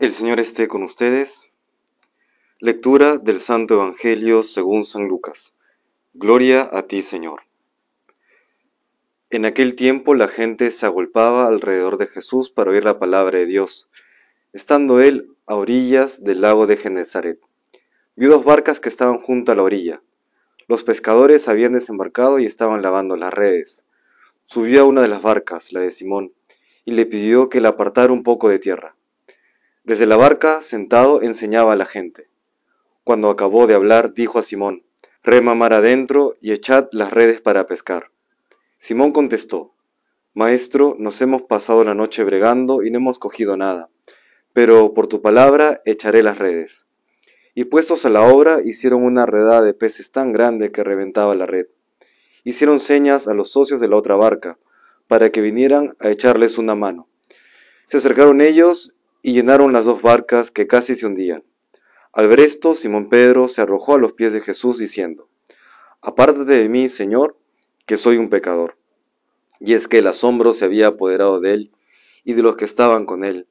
El Señor esté con ustedes. Lectura del Santo Evangelio según San Lucas. Gloria a ti, Señor. En aquel tiempo la gente se agolpaba alrededor de Jesús para oír la palabra de Dios, estando él a orillas del lago de Genesaret. Vio dos barcas que estaban junto a la orilla. Los pescadores habían desembarcado y estaban lavando las redes. Subió a una de las barcas, la de Simón, y le pidió que la apartara un poco de tierra. Desde la barca, sentado, enseñaba a la gente. Cuando acabó de hablar, dijo a Simón: «Rema mar adentro y echad las redes para pescar». Simón contestó: «Maestro, nos hemos pasado la noche bregando y no hemos cogido nada, pero por tu palabra echaré las redes». Y puestos a la obra, hicieron una redada de peces tan grande que reventaba la red. Hicieron señas a los socios de la otra barca, para que vinieran a echarles una mano. Se acercaron ellos y llenaron las dos barcas, que casi se hundían. Al ver esto, Simón Pedro se arrojó a los pies de Jesús diciendo: «Apártate de mí, Señor, que soy un pecador». Y es que el asombro se había apoderado de él y de los que estaban con él,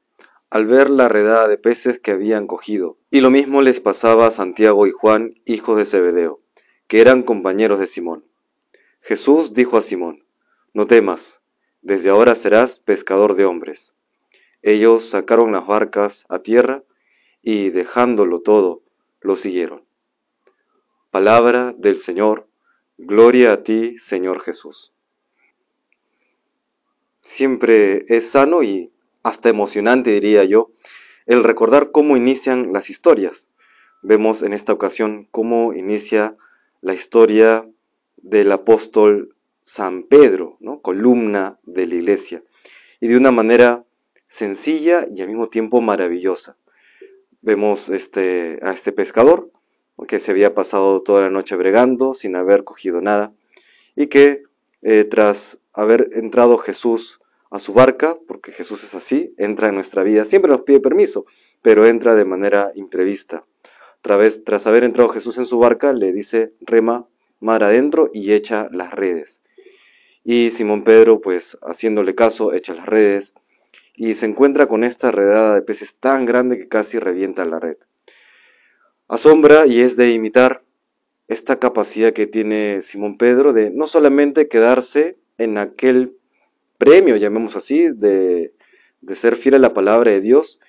al ver la redada de peces que habían cogido. Y lo mismo les pasaba a Santiago y Juan, hijos de Zebedeo, que eran compañeros de Simón. Jesús dijo a Simón: «No temas, desde ahora serás pescador de hombres». Ellos sacaron las barcas a tierra y, dejándolo todo, lo siguieron. Palabra del Señor. Gloria a ti, Señor Jesús. Siempre es sano y hasta emocionante, diría yo, el recordar cómo inician las historias. Vemos en esta ocasión cómo inicia la historia del apóstol San Pedro, ¿no? Columna de la Iglesia, y de una manera sencilla y al mismo tiempo maravillosa. Vemos a este pescador que se había pasado toda la noche bregando sin haber cogido nada, y que tras haber entrado Jesús a su barca, porque Jesús es así, entra en nuestra vida, siempre nos pide permiso, pero entra de manera imprevista. Tras haber entrado Jesús en su barca, le dice: «Rema mar adentro y echa las redes». Y Simón Pedro, pues haciéndole caso, echa las redes y se encuentra con esta redada de peces tan grande que casi revienta la red. Asombra y es de imitar esta capacidad que tiene Simón Pedro de no solamente quedarse en aquel premio, llamemos así, de ser fiel a la palabra de Dios,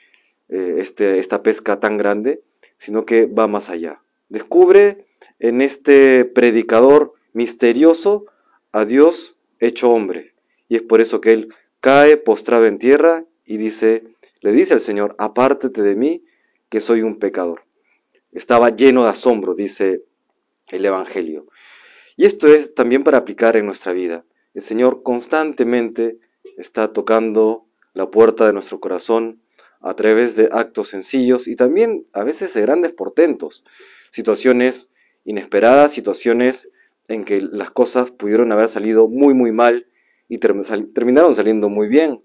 esta pesca tan grande, sino que va más allá. Descubre en este predicador misterioso a Dios hecho hombre, y es por eso que él cae postrado en tierra y le dice al Señor: «Apártate de mí, que soy un pecador». Estaba lleno de asombro, dice el Evangelio. Y esto es también para aplicar en nuestra vida. El Señor constantemente está tocando la puerta de nuestro corazón a través de actos sencillos y también a veces de grandes portentos, situaciones inesperadas, situaciones en que las cosas pudieron haber salido muy muy mal y terminaron saliendo muy bien,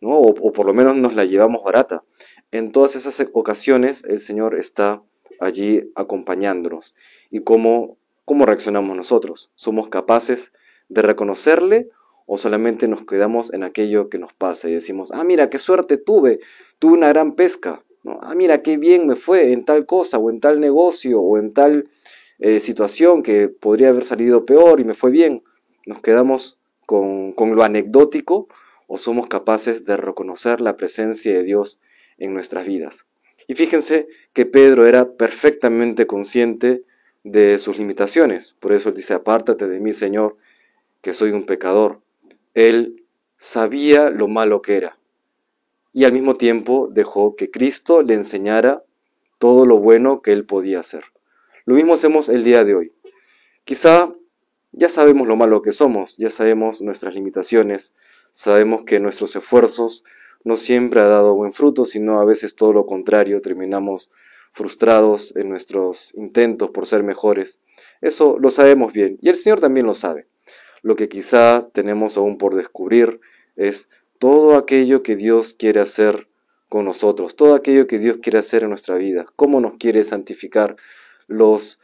¿no? O por lo menos nos la llevamos barata. En todas esas ocasiones el Señor está allí acompañándonos. ¿Y cómo reaccionamos nosotros? ¿Somos capaces de reconocerle o solamente nos quedamos en aquello que nos pasa y decimos: «Ah, mira, qué suerte tuve una gran pesca», ¿no? «Ah, mira, qué bien me fue en tal cosa o en tal negocio o en tal situación que podría haber salido peor y me fue bien». Nos quedamos con lo anecdótico, o somos capaces de reconocer la presencia de Dios en nuestras vidas. Y fíjense que Pedro era perfectamente consciente de sus limitaciones, por eso él dice: «Apártate de mí, Señor, que soy un pecador». Él sabía lo malo que era, y al mismo tiempo dejó que Cristo le enseñara todo lo bueno que él podía hacer. Lo mismo hacemos el día de hoy. Quizá ya sabemos lo malo que somos, ya sabemos nuestras limitaciones, sabemos que nuestros esfuerzos no siempre han dado buen fruto, sino a veces todo lo contrario, terminamos frustrados en nuestros intentos por ser mejores. Eso lo sabemos bien, y el Señor también lo sabe. Lo que quizá tenemos aún por descubrir es todo aquello que Dios quiere hacer con nosotros, todo aquello que Dios quiere hacer en nuestra vida, cómo nos quiere santificar, los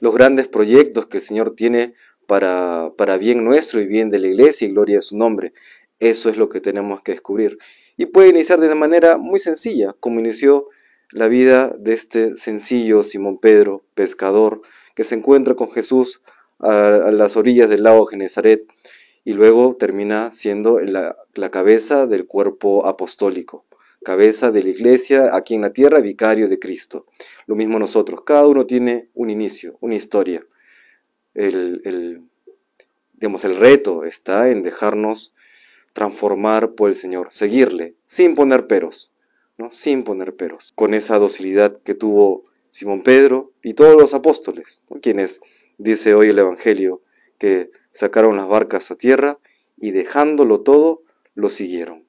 grandes proyectos que el Señor tiene para bien nuestro y bien de la Iglesia y gloria a su nombre. Eso es lo que tenemos que descubrir. y puede iniciar de una manera muy sencilla, como inició la vida de este sencillo Simón Pedro, pescador, que se encuentra con Jesús a las orillas del lago Genesaret y luego termina siendo la cabeza del cuerpo apostólico, cabeza de la iglesia aquí en la tierra, vicario de Cristo. Lo mismo nosotros, cada uno tiene un inicio, una historia. El reto está en dejarnos transformar por el Señor, seguirle, sin poner peros, ¿no? Sin poner peros, con esa docilidad que tuvo Simón Pedro y todos los apóstoles, ¿no? Quienes, dice hoy el Evangelio, que sacaron las barcas a tierra y dejándolo todo, lo siguieron.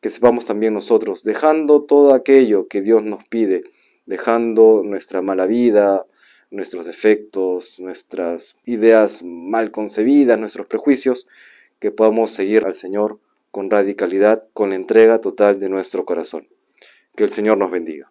Que sepamos también nosotros, dejando todo aquello que Dios nos pide, dejando nuestra mala vida, nuestros defectos, nuestras ideas mal concebidas, nuestros prejuicios, que podamos seguir al Señor con radicalidad, con la entrega total de nuestro corazón. Que el Señor nos bendiga.